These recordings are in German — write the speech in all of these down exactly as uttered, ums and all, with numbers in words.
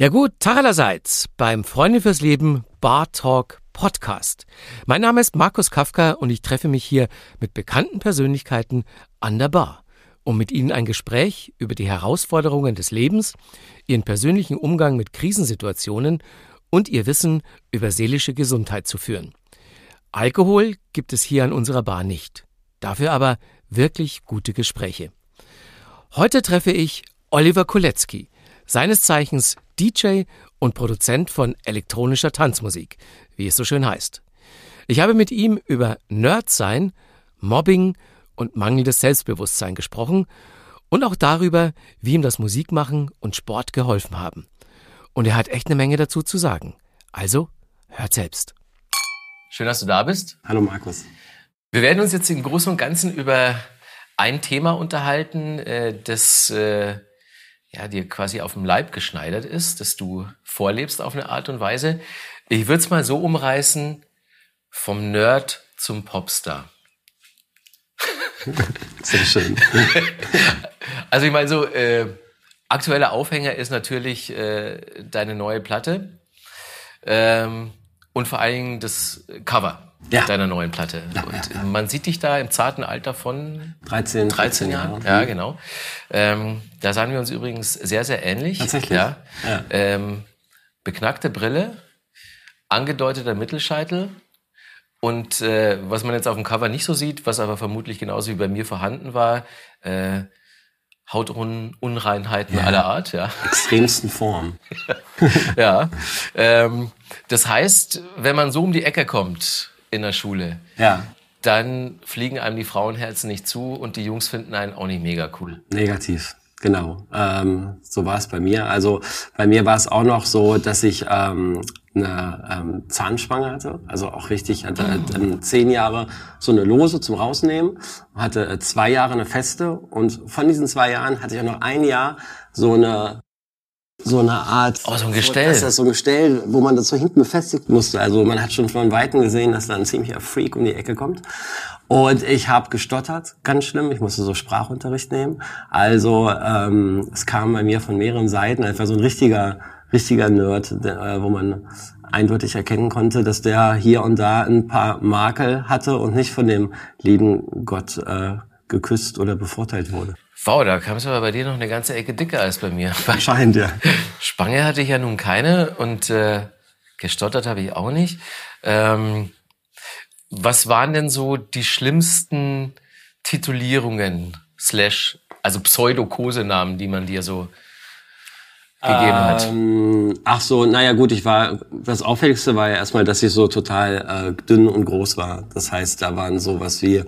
Ja gut, Tag allerseits beim Freunde fürs Leben Bar Talk Podcast. Mein Name ist Markus Kafka und ich treffe mich hier mit bekannten Persönlichkeiten an der Bar, um mit ihnen ein Gespräch über die Herausforderungen des Lebens, ihren persönlichen Umgang mit Krisensituationen und ihr Wissen über seelische Gesundheit zu führen. Alkohol gibt es hier an unserer Bar nicht, dafür aber wirklich gute Gespräche. Heute treffe ich Oliver Koletzki, seines Zeichens D J und Produzent von elektronischer Tanzmusik, wie es so schön heißt. Ich habe mit ihm über Nerdsein, Mobbing und mangelndes Selbstbewusstsein gesprochen und auch darüber, wie ihm das Musikmachen und Sport geholfen haben. Und er hat echt eine Menge dazu zu sagen. Also, hört selbst. Schön, dass du da bist. Hallo Markus. Wir werden uns jetzt im Großen und Ganzen über ein Thema unterhalten, das ja dir quasi auf dem Leib geschneidert ist, dass du vorlebst auf eine Art und Weise. Ich würde es mal so umreißen, vom Nerd zum Popstar. Sehr schön. Also ich meine so, äh, aktueller Aufhänger ist natürlich äh, deine neue Platte ähm, und vor allen Dingen das Cover ja. deiner neuen Platte. Ja, und ja, ja. Man sieht dich da im zarten Alter von dreizehn, dreizehn, dreizehn Jahren. Ja, genau. Ähm, da sahen wir uns übrigens sehr, sehr ähnlich. Tatsächlich. Ja. Ja. Ähm, beknackte Brille, angedeuteter Mittelscheitel und äh, was man jetzt auf dem Cover nicht so sieht, was aber vermutlich genauso wie bei mir vorhanden war, äh, Hautunreinheiten ja. aller Art. Ja. Extremsten Form. ja. Ähm, das heißt, wenn man so um die Ecke kommt in der Schule, ja. dann fliegen einem die Frauenherzen nicht zu und die Jungs finden einen auch nicht mega cool. Negativ. Genau, ähm, so war es bei mir. Also bei mir war es auch noch so, dass ich ähm, eine ähm, Zahnschwange hatte, also auch richtig, hatte äh, zehn Jahre so eine lose zum Rausnehmen, hatte äh, zwei Jahre eine feste und von diesen zwei Jahren hatte ich auch noch ein Jahr so eine so eine Art, oh, so ein Gestell. Das ist so ein Gestell, wo man das so hinten befestigt musste. Also man hat schon von Weitem gesehen, dass da ein ziemlicher Freak um die Ecke kommt. Und ich habe gestottert, ganz schlimm. Ich musste so Sprachunterricht nehmen. Also ähm, es kam bei mir von mehreren Seiten einfach so ein richtiger, richtiger Nerd, der, wo man eindeutig erkennen konnte, dass der hier und da ein paar Makel hatte und nicht von dem lieben Gott äh, geküsst oder bevorteilt wurde. Wow, da kam es aber bei dir noch eine ganze Ecke dicker als bei mir. Anscheinend, ja. Spange hatte ich ja nun keine und äh, gestottert habe ich auch nicht. Ähm, was waren denn so die schlimmsten Titulierungen, slash, also Pseudokosenamen, die man dir so gegeben hat? Ähm, ach so, naja gut, ich war, das Auffälligste war ja erstmal, dass ich so total äh, dünn und groß war. Das heißt, da waren sowas wie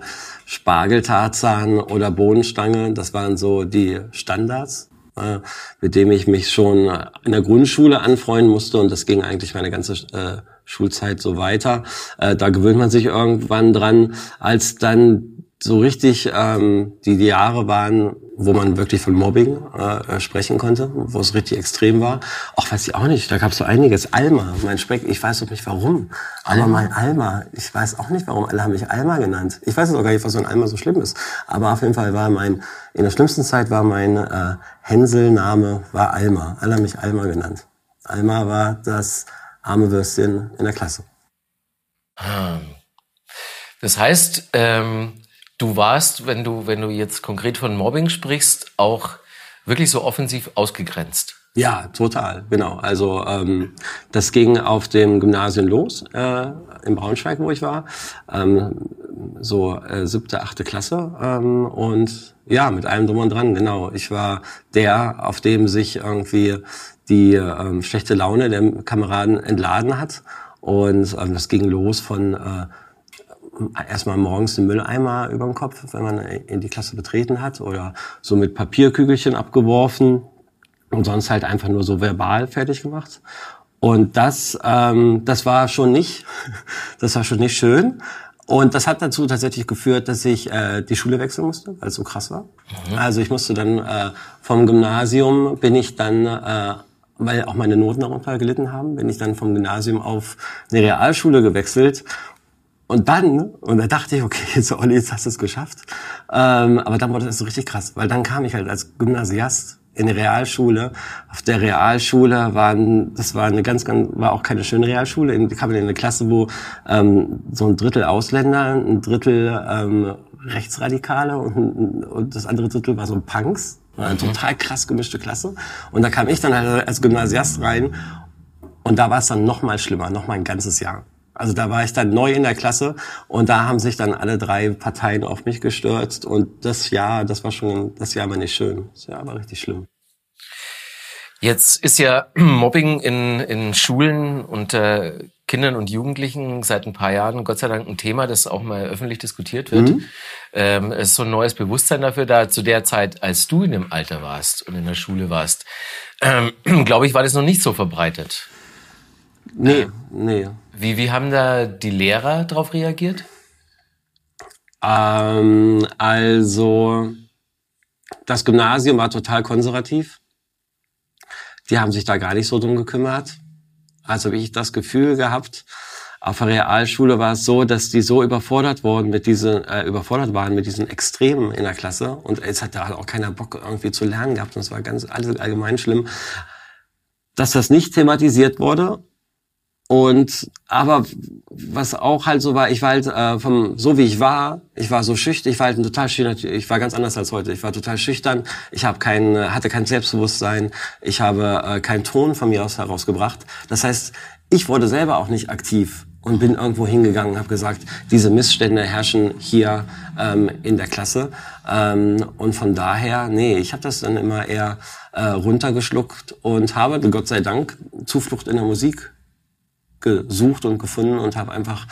Spargeltarzan oder Bohnenstange, das waren so die Standards, äh, mit denen ich mich schon in der Grundschule anfreunden musste und das ging eigentlich meine ganze äh, Schulzeit so weiter. Äh, da gewöhnt man sich irgendwann dran, als dann so richtig ähm, die, die Jahre waren, wo man wirklich von Mobbing äh, sprechen konnte, wo es richtig extrem war. Auch weiß ich auch nicht, da gab es so einiges. Alma, mein Speck, ich weiß auch nicht warum. Alma. Aber mein Alma, ich weiß auch nicht warum. Alle haben mich Alma genannt. Ich weiß jetzt auch gar nicht, was so ein Alma so schlimm ist. Aber auf jeden Fall war mein, in der schlimmsten Zeit war mein äh, Hänselname war Alma. Alle haben mich Alma genannt. Alma war das arme Würstchen in der Klasse. Das heißt, ähm du warst, wenn du, wenn du jetzt konkret von Mobbing sprichst, auch wirklich so offensiv ausgegrenzt. Ja, total, genau. Also ähm, das ging auf dem Gymnasium los, äh, in Braunschweig, wo ich war, ähm, so äh, siebte, achte Klasse ähm, und ja, mit allem drum und dran, genau. Ich war der, auf dem sich irgendwie die ähm, schlechte Laune der Kameraden entladen hat und ähm, das ging los von... Äh, erstmal morgens den Mülleimer über den Kopf, wenn man in die Klasse betreten hat oder so mit Papierkügelchen abgeworfen und sonst halt einfach nur so verbal fertig gemacht. Und das, ähm, das war schon nicht, das war schon nicht schön. Und das hat dazu tatsächlich geführt, dass ich äh, die Schule wechseln musste, weil es so krass war. Mhm. Also ich musste dann äh, vom Gymnasium bin ich dann äh, weil auch meine Noten darunter gelitten haben, bin ich dann vom Gymnasium auf eine Realschule gewechselt. Und dann, und da dachte ich, okay, jetzt Olli, jetzt hast du es geschafft. Ähm, aber dann wurde das so richtig krass, weil dann kam ich halt als Gymnasiast in der Realschule. Auf der Realschule waren, das war eine ganz, ganz, war auch keine schöne Realschule. Da kam man in eine Klasse, wo ähm, so ein Drittel Ausländer, ein Drittel ähm, Rechtsradikale und, und das andere Drittel war so Punks. War eine total krass gemischte Klasse. Und da kam ich dann halt als Gymnasiast rein. Und da war es dann noch mal schlimmer, noch mal ein ganzes Jahr. Also da war ich dann neu in der Klasse und da haben sich dann alle drei Parteien auf mich gestürzt. Und das Jahr, das war schon, das Jahr war nicht schön. Das Jahr war richtig schlimm. Jetzt ist ja Mobbing in, in Schulen unter äh, Kindern und Jugendlichen seit ein paar Jahren Gott sei Dank ein Thema, das auch mal öffentlich diskutiert wird. Mhm. Ähm, es ist so ein neues Bewusstsein dafür da. Zu der Zeit, als du in dem Alter warst und in der Schule warst, ähm, glaube ich, war das noch nicht so verbreitet. Nee, nee. Wie, wie haben da die Lehrer drauf reagiert? Ähm, also, das Gymnasium war total konservativ. Die haben sich da gar nicht so drum gekümmert. Also habe ich das Gefühl gehabt, auf der Realschule war es so, dass die so überfordert wurden mit diesen, äh, überfordert waren mit diesen Extremen in der Klasse. Und es hat da auch keiner Bock irgendwie zu lernen gehabt. Und es war ganz alles allgemein schlimm, dass das nicht thematisiert wurde. Und aber was auch halt so war, ich war halt äh, vom so wie ich war, ich war so schüchtern, ich war halt ein total schüchtern, ich war ganz anders als heute, ich war total schüchtern, ich habe kein hatte kein Selbstbewusstsein, ich habe äh, keinen Ton von mir aus herausgebracht. Das heißt, ich wurde selber auch nicht aktiv und bin irgendwo hingegangen und habe gesagt, diese Missstände herrschen hier ähm, in der Klasse ähm, und von daher, nee, ich habe das dann immer eher äh, runtergeschluckt und habe Gott sei Dank Zuflucht in der Musik gesucht und gefunden und habe einfach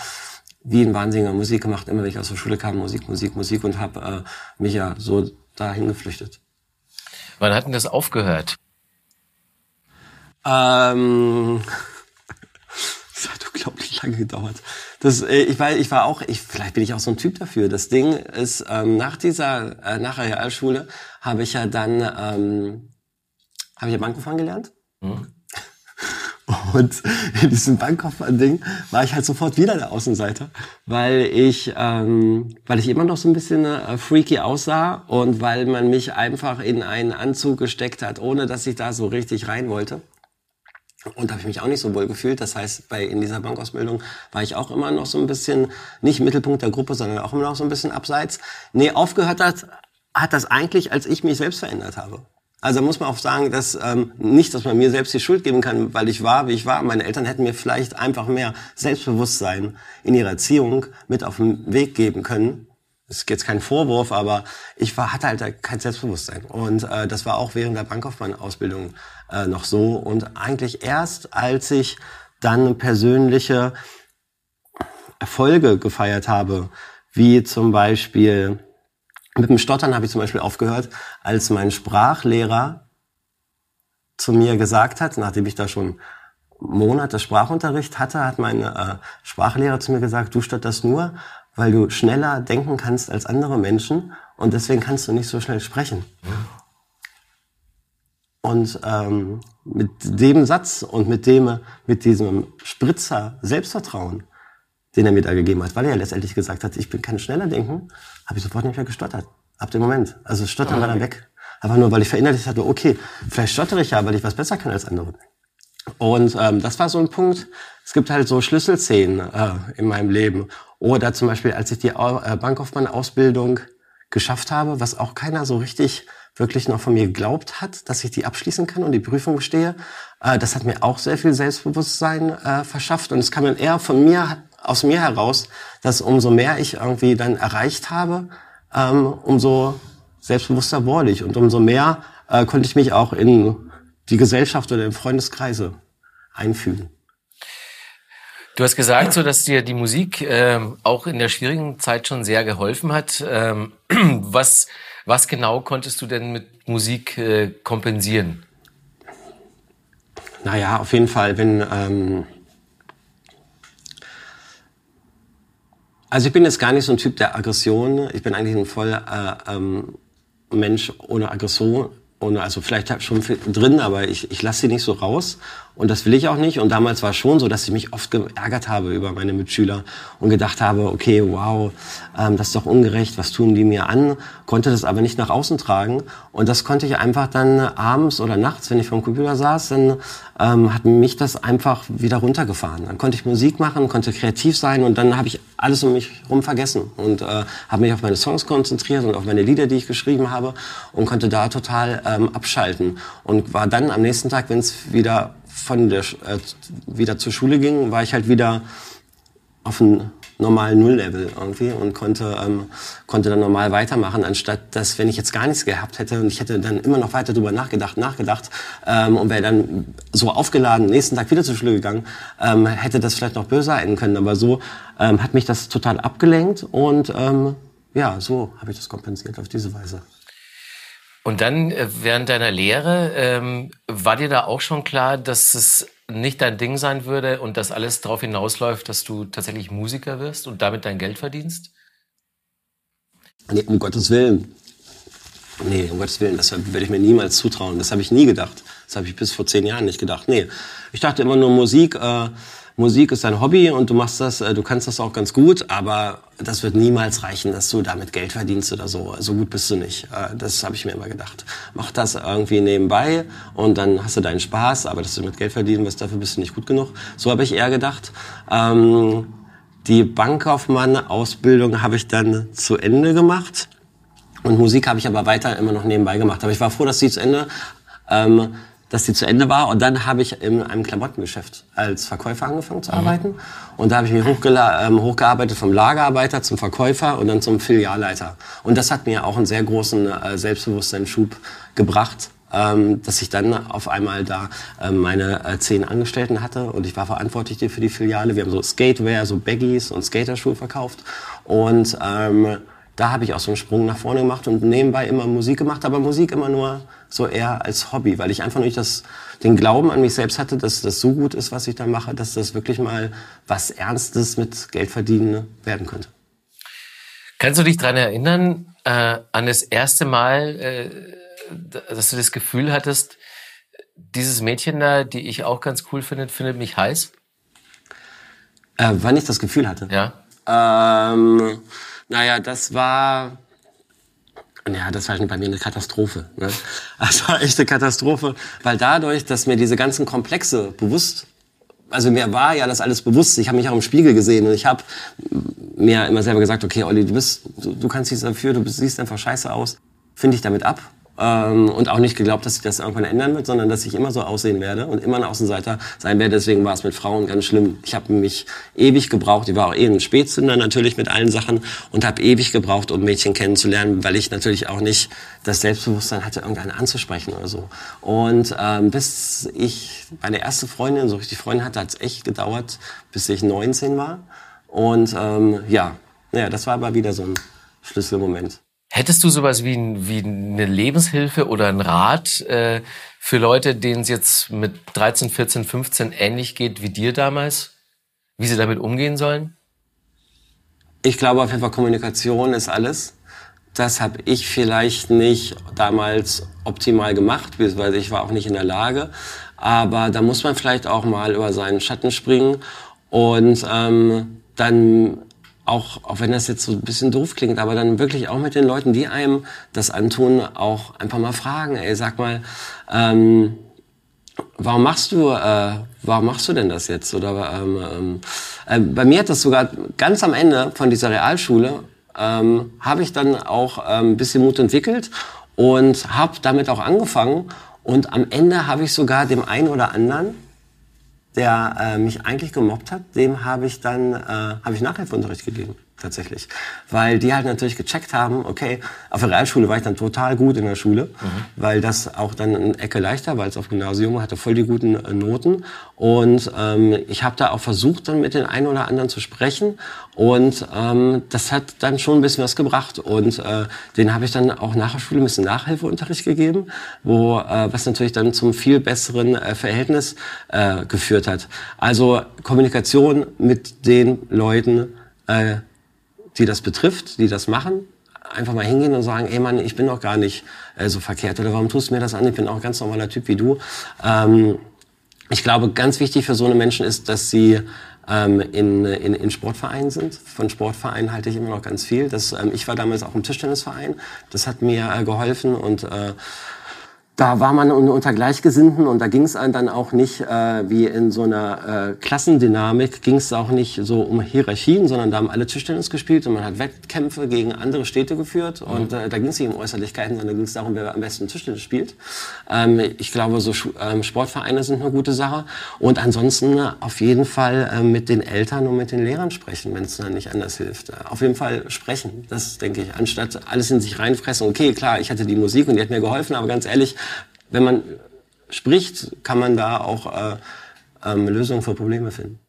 wie ein Wahnsinniger Musik gemacht. Immer wenn ich aus der Schule kam, Musik, Musik, Musik und habe äh, mich ja so dahin geflüchtet. Wann hat denn das aufgehört? Ähm, das hat unglaublich lange gedauert. Das, äh, ich war, ich war auch, ich, vielleicht bin ich auch so ein Typ dafür. Das Ding ist, ähm, nach dieser, äh, nach der Realschule habe ich ja dann, ähm, habe ich ja Bankfahren gelernt. Hm. Und in diesem Bankkaufmann-Ding war ich halt sofort wieder der Außenseiter, weil ich, ähm, weil ich immer noch so ein bisschen äh, freaky aussah und weil man mich einfach in einen Anzug gesteckt hat, ohne dass ich da so richtig rein wollte. Und da habe ich mich auch nicht so wohl gefühlt. Das heißt, bei in dieser Bankausbildung war ich auch immer noch so ein bisschen, nicht Mittelpunkt der Gruppe, sondern auch immer noch so ein bisschen abseits. Nee, aufgehört hat, hat das eigentlich, als ich mich selbst verändert habe. Also muss man auch sagen, dass ähm, nicht, dass man mir selbst die Schuld geben kann, weil ich war, wie ich war. Meine Eltern hätten mir vielleicht einfach mehr Selbstbewusstsein in ihrer Erziehung mit auf den Weg geben können. Das ist jetzt kein Vorwurf, aber ich war, hatte halt kein Selbstbewusstsein. Und äh, das war auch während der Bankkaufmann-Ausbildung äh, noch so. Und eigentlich erst, als ich dann persönliche Erfolge gefeiert habe, wie zum Beispiel... Mit dem Stottern habe ich zum Beispiel aufgehört, als mein Sprachlehrer zu mir gesagt hat, nachdem ich da schon Monate Sprachunterricht hatte, hat mein äh, Sprachlehrer zu mir gesagt, du stotterst nur, weil du schneller denken kannst als andere Menschen und deswegen kannst du nicht so schnell sprechen. Und ähm, mit dem Satz und mit dem, mit diesem Spritzer Selbstvertrauen, den er mir da gegeben hat, weil er ja letztendlich gesagt hat, ich bin kein schneller denken, habe ich sofort nicht mehr gestottert. Ab dem Moment. Also Stottern oh, war dann weg. Einfach nur, weil ich verinnerlicht hatte, okay, vielleicht stottere ich ja, weil ich was besser kann als andere. Und ähm, das war so ein Punkt. Es gibt halt so Schlüsselszenen äh, in meinem Leben. Oder zum Beispiel, als ich die äh, Bankkaufmann-Ausbildung geschafft habe, was auch keiner so richtig wirklich noch von mir geglaubt hat, dass ich die abschließen kann und die Prüfung bestehe. Äh, das hat mir auch sehr viel Selbstbewusstsein äh, verschafft. Und es kam dann eher von mir... aus mir heraus, dass umso mehr ich irgendwie dann erreicht habe, ähm, umso selbstbewusster wurde ich und umso mehr äh, konnte ich mich auch in die Gesellschaft oder in Freundeskreise einfügen. Du hast gesagt, so dass dir die Musik äh, auch in der schwierigen Zeit schon sehr geholfen hat. Ähm, was, was genau konntest du denn mit Musik äh, kompensieren? Naja, auf jeden Fall, wenn... Ähm, Also ich bin jetzt gar nicht so ein Typ der Aggression. Ich bin eigentlich ein voll äh, ähm, Mensch ohne Aggression. Ohne, also vielleicht schon viel drin, aber ich, ich lasse sie nicht so raus. Und das will ich auch nicht. Und damals war es schon so, dass ich mich oft geärgert habe über meine Mitschüler und gedacht habe, okay, wow, ähm, das ist doch ungerecht, was tun die mir an? Konnte das aber nicht nach außen tragen. Und das konnte ich einfach dann abends oder nachts, wenn ich vorm Computer saß, dann ähm, hat mich das einfach wieder runtergefahren. Dann konnte ich Musik machen, konnte kreativ sein und dann habe ich alles um mich herum vergessen und äh, habe mich auf meine Songs konzentriert und auf meine Lieder, die ich geschrieben habe und konnte da total ähm, abschalten. Und war dann am nächsten Tag, wenn es wieder von der, äh, wieder zur Schule ging, war ich halt wieder auf einem normalen Null-Level irgendwie und konnte, ähm, konnte dann normal weitermachen, anstatt dass, wenn ich jetzt gar nichts gehabt hätte und ich hätte dann immer noch weiter drüber nachgedacht, nachgedacht ähm, und wäre dann so aufgeladen, nächsten Tag wieder zur Schule gegangen, ähm, hätte das vielleicht noch böser enden können, aber so ähm, hat mich das total abgelenkt und ähm, ja, so habe ich das kompensiert auf diese Weise. Und dann während deiner Lehre, ähm, war dir da auch schon klar, dass es nicht dein Ding sein würde und dass alles darauf hinausläuft, dass du tatsächlich Musiker wirst und damit dein Geld verdienst? Nee, um Gottes Willen. Nee, um Gottes Willen, das werde ich mir niemals zutrauen. Das habe ich nie gedacht. Das habe ich bis vor zehn Jahren nicht gedacht. Nee, ich dachte immer nur Musik, äh, Musik ist dein Hobby und du machst das, du kannst das auch ganz gut, aber das wird niemals reichen, dass du damit Geld verdienst oder so. So gut bist du nicht. Das habe ich mir immer gedacht. Mach das irgendwie nebenbei und dann hast du deinen Spaß, aber dass du mit Geld verdienen wirst, dafür bist du nicht gut genug. So habe ich eher gedacht. Ähm, die Bankkaufmann-Ausbildung habe ich dann zu Ende gemacht und Musik habe ich aber weiter immer noch nebenbei gemacht. Aber ich war froh, dass die zu Ende... Ähm, dass die zu Ende war und dann habe ich in einem Klamottengeschäft als Verkäufer angefangen zu arbeiten und da habe ich mich hochgela- ähm, hochgearbeitet vom Lagerarbeiter zum Verkäufer und dann zum Filialleiter und das hat mir auch einen sehr großen äh, Selbstbewusstseinsschub gebracht, ähm, dass ich dann auf einmal da äh, meine äh, zehn Angestellten hatte und ich war verantwortlich für die Filiale, wir haben so Skatewear, so Baggies und Skaterschuhe verkauft und ähm, da habe ich auch so einen Sprung nach vorne gemacht und nebenbei immer Musik gemacht, aber Musik immer nur so eher als Hobby, weil ich einfach nicht das, den Glauben an mich selbst hatte, dass das so gut ist, was ich da mache, dass das wirklich mal was Ernstes mit Geld verdienen werden könnte. Kannst du dich daran erinnern, äh, an das erste Mal, äh, dass du das Gefühl hattest, dieses Mädchen da, die ich auch ganz cool finde, findet mich heiß? Äh, wann ich das Gefühl hatte? Ja. Ähm... Naja, das war, ja, das war bei mir eine Katastrophe. Ne? Das war echt eine Katastrophe, weil dadurch, dass mir diese ganzen Komplexe bewusst, also mir war ja das alles bewusst. Ich habe mich auch im Spiegel gesehen und ich habe mir immer selber gesagt, okay, Olli, du bist, du, du kannst nichts dafür, du siehst einfach scheiße aus. Finde ich damit ab. Und auch nicht geglaubt, dass sich das irgendwann ändern wird, sondern dass ich immer so aussehen werde und immer ein Außenseiter sein werde. Deswegen war es mit Frauen ganz schlimm. Ich habe mich ewig gebraucht. Ich war auch eben ein Spätzünder natürlich mit allen Sachen und habe ewig gebraucht, um Mädchen kennenzulernen, weil ich natürlich auch nicht das Selbstbewusstsein hatte, irgendeine anzusprechen oder so. Und ähm, bis ich meine erste Freundin, so richtig Freundin hatte, hat es echt gedauert, bis ich neunzehn war. Und ähm, ja, ja, das war aber wieder so ein Schlüsselmoment. Hättest du sowas wie, wie eine Lebenshilfe oder einen Rat äh, für Leute, denen es jetzt mit dreizehn, vierzehn, fünfzehn ähnlich geht wie dir damals? Wie sie damit umgehen sollen? Ich glaube auf jeden Fall, Kommunikation ist alles. Das habe ich vielleicht nicht damals optimal gemacht, weil ich war auch nicht in der Lage. Aber da muss man vielleicht auch mal über seinen Schatten springen und ähm, dann... Auch, auch wenn das jetzt so ein bisschen doof klingt, aber dann wirklich auch mit den Leuten, die einem das antun, auch einfach mal fragen, ey, sag mal, ähm, warum machst du, äh, warum machst du denn das jetzt? Oder ähm, äh, bei mir hat das sogar ganz am Ende von dieser Realschule, ähm, habe ich dann auch ähm, ein bisschen Mut entwickelt und habe damit auch angefangen und am Ende habe ich sogar dem einen oder anderen, der äh, mich eigentlich gemobbt hat, dem habe ich dann äh, habe ich Nachhilfeunterricht gegeben, tatsächlich. Weil die halt natürlich gecheckt haben, okay, auf der Realschule war ich dann total gut in der Schule, mhm. weil das auch dann eine Ecke leichter war als auf Gymnasium, hatte voll die guten äh, Noten. Und ähm, ich habe da auch versucht, dann mit den einen oder anderen zu sprechen. Und ähm, das hat dann schon ein bisschen was gebracht. Und äh, den habe ich dann auch nach der Schule ein bisschen Nachhilfeunterricht gegeben, wo äh, was natürlich dann zum viel besseren äh, Verhältnis äh, geführt hat. Also Kommunikation mit den Leuten, äh, die das betrifft, die das machen, einfach mal hingehen und sagen, ey Mann, ich bin doch gar nicht äh, so verkehrt oder warum tust du mir das an? Ich bin auch ein ganz normaler Typ wie du. Ähm, Ich glaube, ganz wichtig für so eine Menschen ist, dass sie ähm, in, in, in Sportvereinen sind. Von Sportvereinen halte ich immer noch ganz viel. Das, ähm, ich war damals auch im Tischtennisverein. Das hat mir äh, geholfen und äh, da war man unter Gleichgesinnten und da ging es einem dann auch nicht äh, wie in so einer äh, Klassendynamik, ging es auch nicht so um Hierarchien, sondern da haben alle Tischtennis gespielt und man hat Wettkämpfe gegen andere Städte geführt und äh, da ging es nicht um Äußerlichkeiten, sondern ging es darum, wer am besten Tischtennis spielt. Ähm, ich glaube, so ähm, Sportvereine sind eine gute Sache und ansonsten auf jeden Fall äh, mit den Eltern und mit den Lehrern sprechen, wenn es dann nicht anders hilft. Äh, auf jeden Fall sprechen, das denke ich, anstatt alles in sich reinfressen. Okay, klar, ich hatte die Musik und die hat mir geholfen, aber ganz ehrlich, wenn man spricht, kann man da auch äh, ähm, Lösungen für Probleme finden.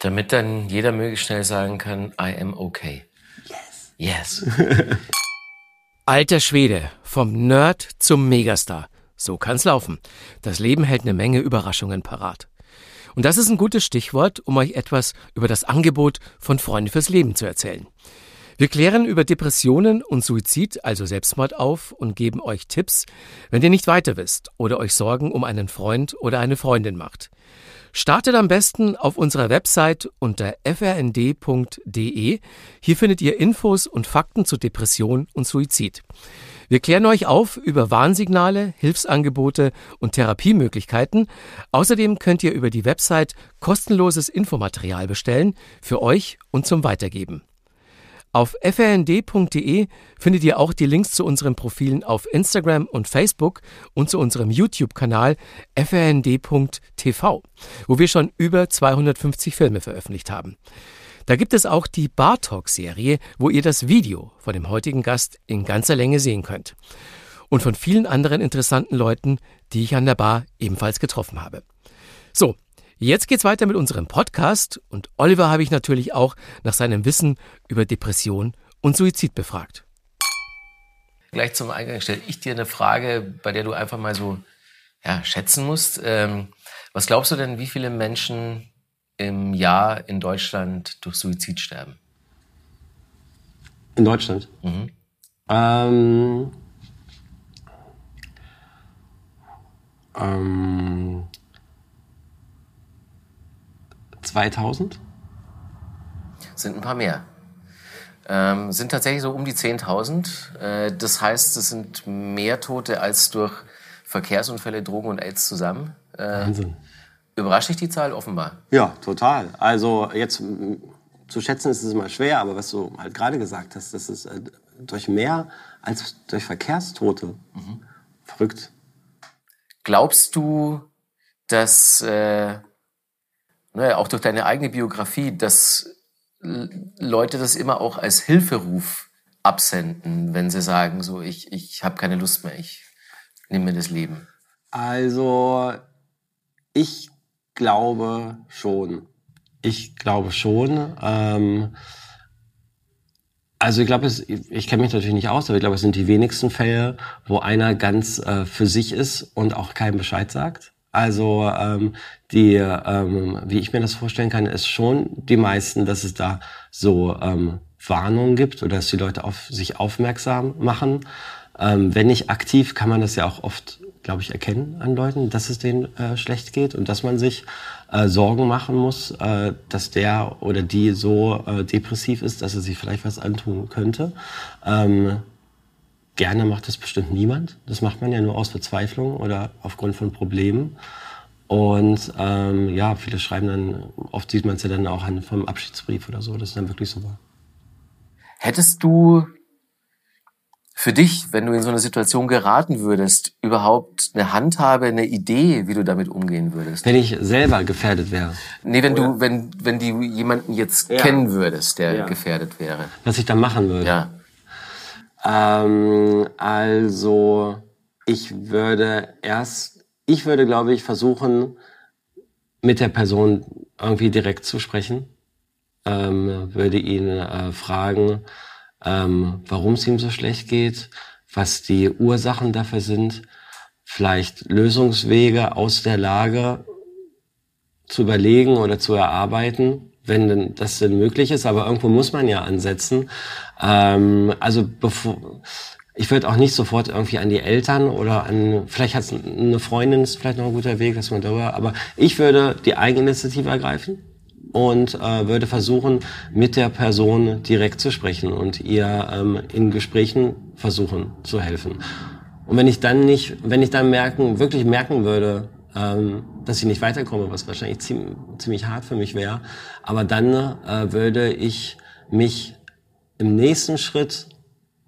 Damit dann jeder möglichst schnell sagen kann, I am okay. Yes. Yes. Alter Schwede, vom Nerd zum Megastar. So kann's laufen. Das Leben hält eine Menge Überraschungen parat. Und das ist ein gutes Stichwort, um euch etwas über das Angebot von Freunde fürs Leben zu erzählen. Wir klären über Depressionen und Suizid, also Selbstmord, auf und geben euch Tipps, wenn ihr nicht weiter wisst oder euch Sorgen um einen Freund oder eine Freundin macht. Startet am besten auf unserer Website unter f r n d punkt d e. Hier findet ihr Infos und Fakten zu Depression und Suizid. Wir klären euch auf über Warnsignale, Hilfsangebote und Therapiemöglichkeiten. Außerdem könnt ihr über die Website kostenloses Infomaterial bestellen, für euch und zum Weitergeben. Auf f r n d punkt d e findet ihr auch die Links zu unseren Profilen auf Instagram und Facebook und zu unserem YouTube-Kanal f r n d punkt t v, wo wir schon über zweihundertfünfzig Filme veröffentlicht haben. Da gibt es auch die Bar-Talk-Serie, wo ihr das Video von dem heutigen Gast in ganzer Länge sehen könnt. Und von vielen anderen interessanten Leuten, die ich an der Bar ebenfalls getroffen habe. So. Jetzt geht's weiter mit unserem Podcast und Oliver habe ich natürlich auch nach seinem Wissen über Depression und Suizid befragt. Gleich zum Eingang stelle ich dir eine Frage, bei der du einfach mal so ja, schätzen musst. Ähm, was glaubst du denn, wie viele Menschen im Jahr in Deutschland durch Suizid sterben? In Deutschland? Mhm. Ähm, ähm zweitausend? Sind ein paar mehr. Ähm, sind tatsächlich so um die zehntausend. Äh, das heißt, es sind mehr Tote als durch Verkehrsunfälle, Drogen und AIDS zusammen. Äh, Wahnsinn. Überrascht dich die Zahl offenbar? Ja, total. Also jetzt m- zu schätzen ist es immer schwer, aber was du halt gerade gesagt hast, das ist äh, durch mehr als durch Verkehrstote. Mhm. Verrückt. Glaubst du, dass... Äh, Naja, auch durch deine eigene Biografie, dass Leute das immer auch als Hilferuf absenden, wenn sie sagen, so ich, ich habe keine Lust mehr, ich nehme mir das Leben. Also ich glaube schon. Ich glaube schon. Ähm, also ich glaube, ich, ich kenne mich natürlich nicht aus, aber ich glaube, es sind die wenigsten Fälle, wo einer ganz äh, für sich ist und auch keinem Bescheid sagt. Also ähm, die, ähm, wie ich mir das vorstellen kann, ist schon die meisten, dass es da so ähm, Warnungen gibt oder dass die Leute auf sich aufmerksam machen. Ähm, wenn nicht aktiv, kann man das ja auch oft, glaube ich, erkennen an Leuten, dass es denen äh, schlecht geht und dass man sich äh, Sorgen machen muss, äh, dass der oder die so äh, depressiv ist, dass er sich vielleicht was antun könnte. Ähm, Gerne macht das bestimmt niemand. Das macht man ja nur aus Verzweiflung oder aufgrund von Problemen. Und ähm, ja, viele schreiben dann, oft sieht man es ja dann auch an, vom Abschiedsbrief oder so, das ist dann wirklich so war. Hättest du für dich, wenn du in so eine Situation geraten würdest, überhaupt eine Handhabe, eine Idee, wie du damit umgehen würdest? Wenn ich selber gefährdet wäre? Nee, wenn oder? du, wenn, wenn du jemanden jetzt ja. kennen würdest, der ja. gefährdet wäre. Was ich dann machen würde? Ja. Ähm, also, ich würde erst, ich würde, glaube ich, versuchen, mit der Person irgendwie direkt zu sprechen. Ähm, würde ihn äh, fragen, ähm, warum es ihm so schlecht geht, was die Ursachen dafür sind, vielleicht Lösungswege aus der Lage zu überlegen oder zu erarbeiten, wenn denn das denn möglich ist, aber irgendwo muss man ja ansetzen. Ähm, also bevor, ich würde auch nicht sofort irgendwie an die Eltern oder an, vielleicht hat eine Freundin, ist vielleicht noch ein guter Weg, dass man darüber, aber ich würde die Eigeninitiative ergreifen und äh, würde versuchen, mit der Person direkt zu sprechen und ihr ähm, in Gesprächen versuchen zu helfen. Und wenn ich dann nicht, wenn ich dann merken, wirklich merken würde, ähm, dass ich nicht weiterkomme, was wahrscheinlich ziemlich, ziemlich hart für mich wäre, aber dann äh, würde ich mich im nächsten Schritt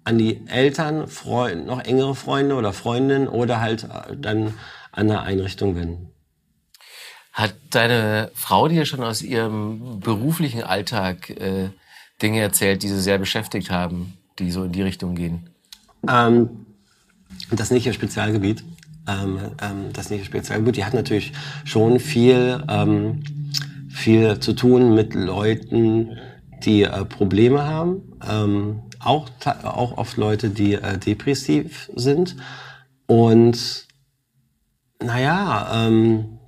an die Eltern, Freund, noch engere Freunde oder Freundinnen oder halt dann an eine Einrichtung wenden. Hat deine Frau dir schon aus ihrem beruflichen Alltag äh, Dinge erzählt, die sie sehr beschäftigt haben, die so in die Richtung gehen? Ähm, das ist nicht ihr Spezialgebiet. Ähm, ähm, das ist nicht ihr Spezialgebiet. Die hat natürlich schon viel, ähm, viel zu tun mit Leuten, die äh, Probleme haben. Ähm, auch, auch oft Leute, die äh, depressiv sind. Und naja, ähm,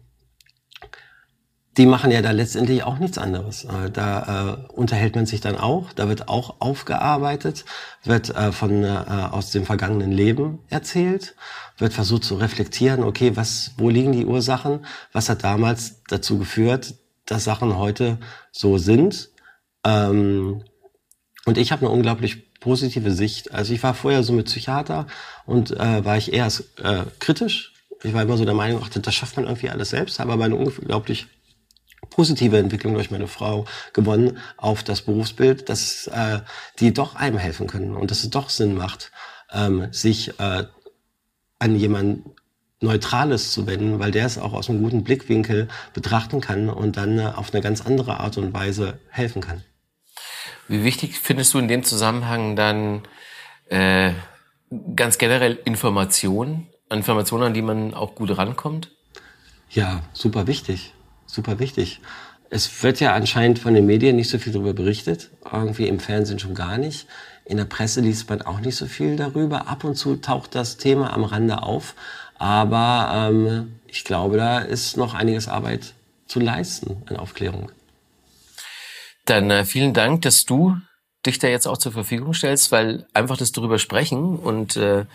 die machen ja da letztendlich auch nichts anderes. Äh, da äh, unterhält man sich dann auch, da wird auch aufgearbeitet, wird äh, von, äh, aus dem vergangenen Leben erzählt, wird versucht zu reflektieren, okay, was, wo liegen die Ursachen, was hat damals dazu geführt, dass Sachen heute so sind. Ähm, Und ich habe eine unglaublich positive Sicht. Also ich war vorher so mit Psychiater und äh, war ich eher äh, kritisch. Ich war immer so der Meinung, ach, das schafft man irgendwie alles selbst. Habe aber eine unglaublich positive Entwicklung durch meine Frau gewonnen auf das Berufsbild, dass äh, die doch einem helfen können und dass es doch Sinn macht, ähm, sich äh, an jemanden Neutrales zu wenden, weil der es auch aus einem guten Blickwinkel betrachten kann und dann äh, auf eine ganz andere Art und Weise helfen kann. Wie wichtig findest du in dem Zusammenhang dann äh, ganz generell Informationen, Informationen, an die man auch gut rankommt? Ja, super wichtig, super wichtig. Es wird ja anscheinend von den Medien nicht so viel darüber berichtet, irgendwie im Fernsehen schon gar nicht. In der Presse liest man auch nicht so viel darüber. Ab und zu taucht das Thema am Rande auf, aber ähm, ich glaube, da ist noch einiges Arbeit zu leisten an Aufklärung. Dann äh, vielen Dank, dass du dich da jetzt auch zur Verfügung stellst, weil einfach das drüber sprechen und äh,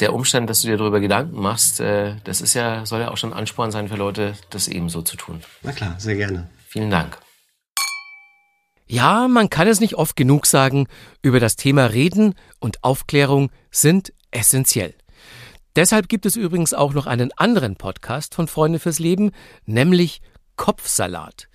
der Umstand, dass du dir darüber Gedanken machst, äh, das ist ja, soll ja auch schon Ansporn sein für Leute, das ebenso zu tun. Na klar, sehr gerne. Vielen Dank. Ja, man kann es nicht oft genug sagen, über das Thema Reden und Aufklärung sind essentiell. Deshalb gibt es übrigens auch noch einen anderen Podcast von Freunde fürs Leben, nämlich Kopfsalat.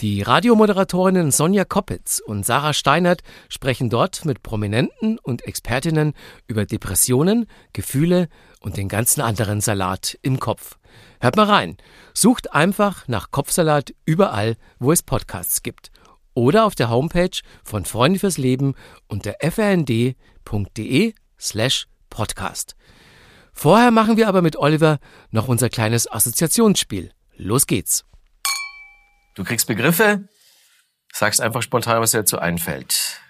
Die Radiomoderatorinnen Sonja Koppitz und Sarah Steinert sprechen dort mit Prominenten und Expertinnen über Depressionen, Gefühle und den ganzen anderen Salat im Kopf. Hört mal rein. Sucht einfach nach Kopfsalat überall, wo es Podcasts gibt. Oder auf der Homepage von Freunde fürs Leben unter frnd.de slash podcast. Vorher machen wir aber mit Oliver noch unser kleines Assoziationsspiel. Los geht's. Du kriegst Begriffe, sagst einfach spontan, was dir dazu einfällt.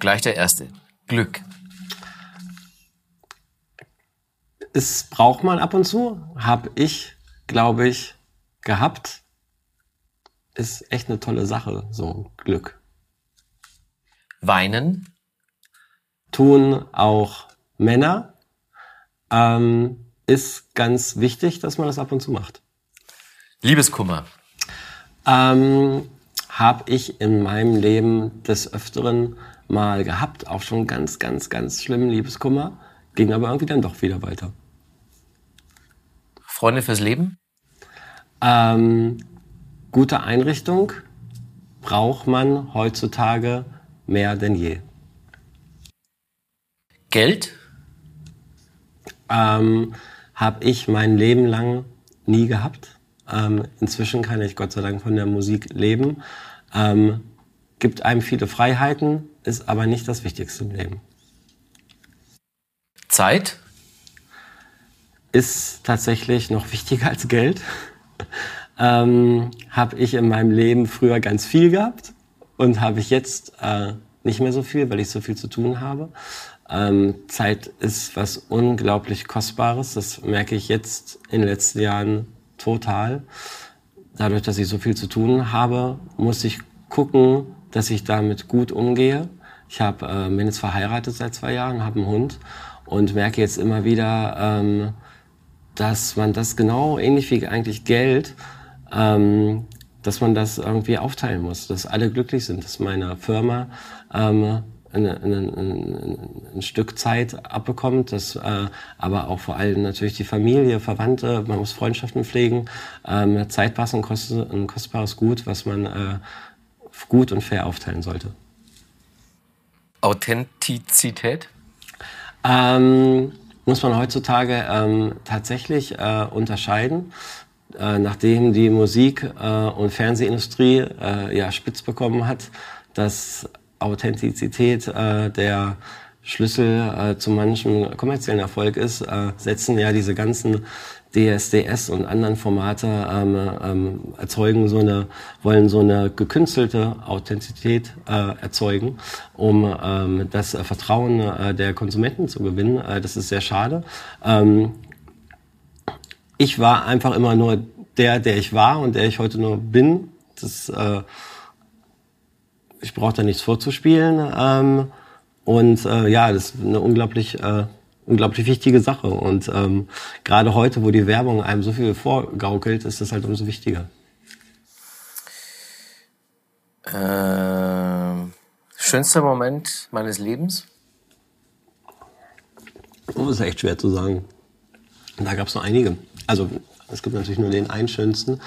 Gleich der erste. Glück. Es braucht man ab und zu. Hab ich, glaube ich, gehabt. Ist echt eine tolle Sache, so Glück. Weinen. Tun auch Männer. Ähm, ist ganz wichtig, dass man das ab und zu macht. Liebeskummer. Ähm, habe ich in meinem Leben des Öfteren mal gehabt, auch schon ganz, ganz, ganz schlimmen Liebeskummer, ging aber irgendwie dann doch wieder weiter. Freunde fürs Leben? Ähm, gute Einrichtung braucht man heutzutage mehr denn je. Geld? Ähm, habe ich mein Leben lang nie gehabt. Ähm, inzwischen kann ich Gott sei Dank von der Musik leben. Ähm, gibt einem viele Freiheiten, ist aber nicht das Wichtigste im Leben. Zeit ist tatsächlich noch wichtiger als Geld. ähm, habe ich in meinem Leben früher ganz viel gehabt und habe ich jetzt äh, nicht mehr so viel, weil ich so viel zu tun habe. Ähm, Zeit ist was unglaublich Kostbares. Das merke ich jetzt in den letzten Jahren total. Dadurch, dass ich so viel zu tun habe, muss ich gucken, dass ich damit gut umgehe. Ich hab, äh, bin jetzt verheiratet seit zwei Jahren, habe einen Hund und merke jetzt immer wieder, ähm, dass man das genau ähnlich wie eigentlich Geld, ähm, dass man das irgendwie aufteilen muss, dass alle glücklich sind, dass meine Firma ähm, ein, ein, ein, ein Stück Zeit abbekommt, dass äh, aber auch vor allem natürlich die Familie, Verwandte, man muss Freundschaften pflegen, ähm, Zeit passen, kostet ein kostbares Gut, was man äh, gut und fair aufteilen sollte. Authentizität? Ähm, muss man heutzutage ähm, tatsächlich äh, unterscheiden. Äh, nachdem die Musik äh, und Fernsehindustrie äh, ja spitz bekommen hat, dass Authentizität äh, der Schlüssel äh, zu manchem kommerziellen Erfolg ist, äh, setzen ja diese ganzen D S D S und anderen Formate ähm, ähm, erzeugen so eine, wollen so eine gekünstelte Authentizität äh, erzeugen, um ähm, das Vertrauen äh, der Konsumenten zu gewinnen. Äh, das ist sehr schade. Ähm, ich war einfach immer nur der, der ich war und der ich heute nur bin. Das, äh, ich brauche da nichts vorzuspielen. Ähm, und äh, ja, das ist eine unglaublich... Äh, unglaublich wichtige Sache. Und ähm, gerade heute, wo die Werbung einem so viel vorgaukelt, ist das halt umso wichtiger. Äh, schönster Moment meines Lebens? Oh, ist echt schwer zu sagen. Da gab es noch einige. Also es gibt natürlich nur den einen schönsten.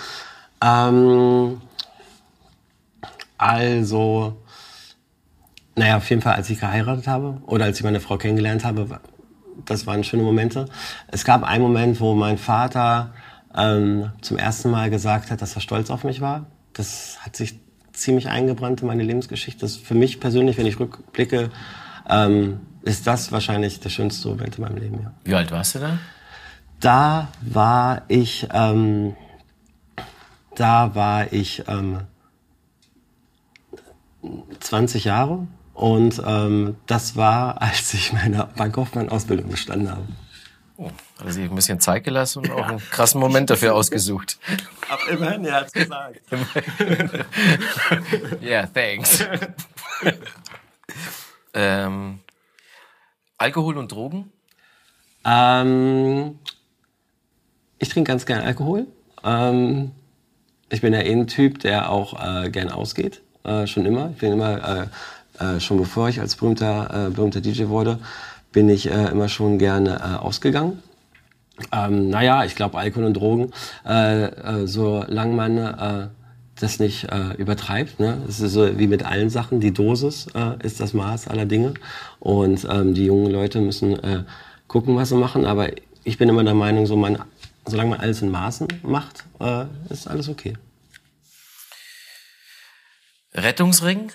Ähm, also, naja, auf jeden Fall, als ich geheiratet habe oder als ich meine Frau kennengelernt habe, das waren schöne Momente. Es gab einen Moment, wo mein Vater ähm, zum ersten Mal gesagt hat, dass er stolz auf mich war. Das hat sich ziemlich eingebrannt in meine Lebensgeschichte. Das für mich persönlich, wenn ich rückblicke, ähm, ist das wahrscheinlich der schönste Moment in meinem Leben. Ja. Wie alt warst du da? Da war ich, ähm, da war ich ähm, zwanzig Jahre. Und ähm, das war, als ich meine Bankkaufmann-Ausbildung bestanden habe. Oh, hat er sich ein bisschen Zeit gelassen und auch einen krassen Moment dafür ausgesucht. Aber immerhin, er hat's gesagt. Yeah, thanks. ähm, Alkohol und Drogen? Ähm, ich trinke ganz gern Alkohol. Ähm, ich bin ja eh ein Typ, der auch äh, gern ausgeht. Äh, schon immer. Ich bin immer... Äh, Äh, schon bevor ich als berühmter, äh, berühmter D J wurde, bin ich äh, immer schon gerne äh, ausgegangen. Ähm, naja, ich glaube, Alkohol und Drogen, äh, äh, solange man äh, das nicht äh, übertreibt, ne? Es ist so wie mit allen Sachen, die Dosis äh, ist das Maß aller Dinge. Und ähm, die jungen Leute müssen äh, gucken, was sie machen. Aber ich bin immer der Meinung, so man, solange man alles in Maßen macht, äh, ist alles okay. Rettungsring?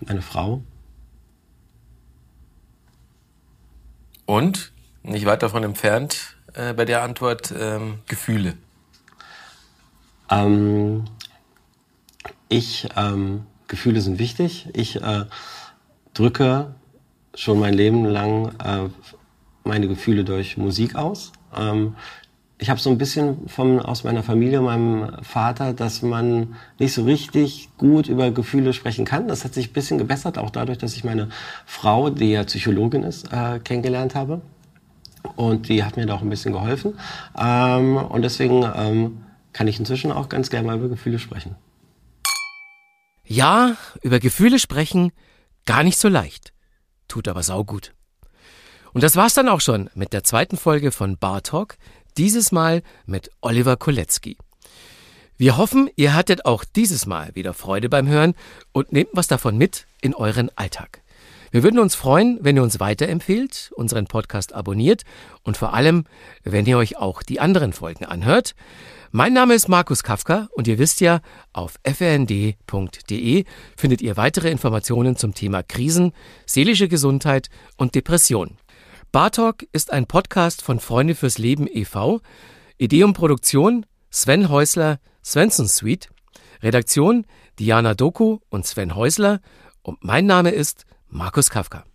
Meine Frau. Und, nicht weit davon entfernt, äh, bei der Antwort, ähm, Gefühle. Ähm, ich, ähm, Gefühle sind wichtig. Ich äh, drücke schon mein Leben lang äh, meine Gefühle durch Musik aus. Ähm, ich habe so ein bisschen von, aus meiner Familie, meinem Vater, dass man nicht so richtig gut über Gefühle sprechen kann. Das hat sich ein bisschen gebessert, auch dadurch, dass ich meine Frau, die ja Psychologin ist, äh, kennengelernt habe. Und die hat mir da auch ein bisschen geholfen. Ähm, und deswegen ähm, kann ich inzwischen auch ganz gerne mal über Gefühle sprechen. Ja, über Gefühle sprechen, gar nicht so leicht. Tut aber saugut. Und das war's dann auch schon mit der zweiten Folge von Bar Talk. Dieses Mal mit Oliver Koletzki. Wir hoffen, ihr hattet auch dieses Mal wieder Freude beim Hören und nehmt was davon mit in euren Alltag. Wir würden uns freuen, wenn ihr uns weiterempfehlt, unseren Podcast abonniert und vor allem, wenn ihr euch auch die anderen Folgen anhört. Mein Name ist Markus Kafka und ihr wisst ja, auf f r n d punkt d e findet ihr weitere Informationen zum Thema Krisen, seelische Gesundheit und Depression. Bar Talk ist ein Podcast von Freunde fürs Leben e V, Ideum Produktion, Sven Häusler, Svensson Suite, Redaktion, Diana Doku und Sven Häusler und mein Name ist Markus Kafka.